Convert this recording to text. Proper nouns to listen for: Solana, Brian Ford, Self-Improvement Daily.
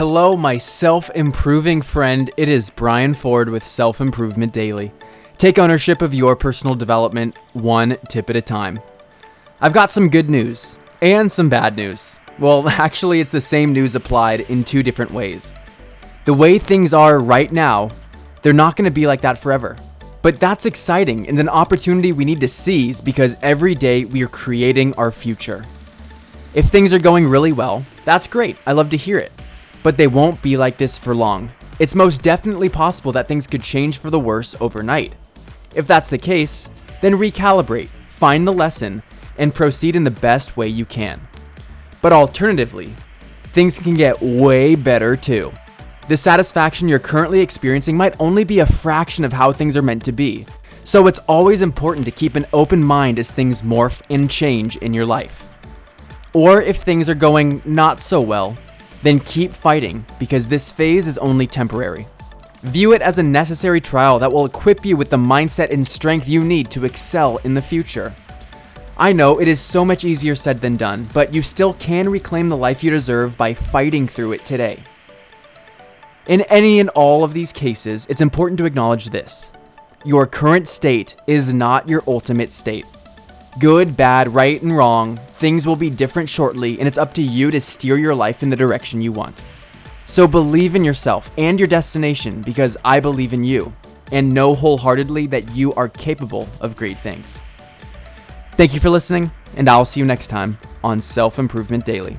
Hello, my self-improving friend. It is Brian Ford with Self-Improvement Daily. Take ownership of your personal development one tip at a time. I've got some good news and some bad news. Well, actually, it's the same news applied in two different ways. The way things are right now, they're not going to be like that forever. But that's exciting and an opportunity we need to seize because every day we are creating our future. If things are going really well, that's great. I love to hear it. But they won't be like this for long. It's most definitely possible that things could change for the worse overnight. If that's the case, then recalibrate, find the lesson, and proceed in the best way you can. But alternatively, things can get way better too. The satisfaction you're currently experiencing might only be a fraction of how things are meant to be. So it's always important to keep an open mind as things morph and change in your life. Or if things are going not so well, then keep fighting because this phase is only temporary. View it as a necessary trial that will equip you with the mindset and strength you need to excel in the future. I know it is so much easier said than done, but you still can reclaim the life you deserve by fighting through it today. In any and all of these cases, it's important to acknowledge this. Your current state is not your ultimate state. Good, bad, right, and wrong, things will be different shortly, and it's up to you to steer your life in the direction you want. So believe in yourself and your destination because I believe in you, and know wholeheartedly that you are capable of great things. Thank you for listening, and I'll see you next time on Self-Improvement Daily.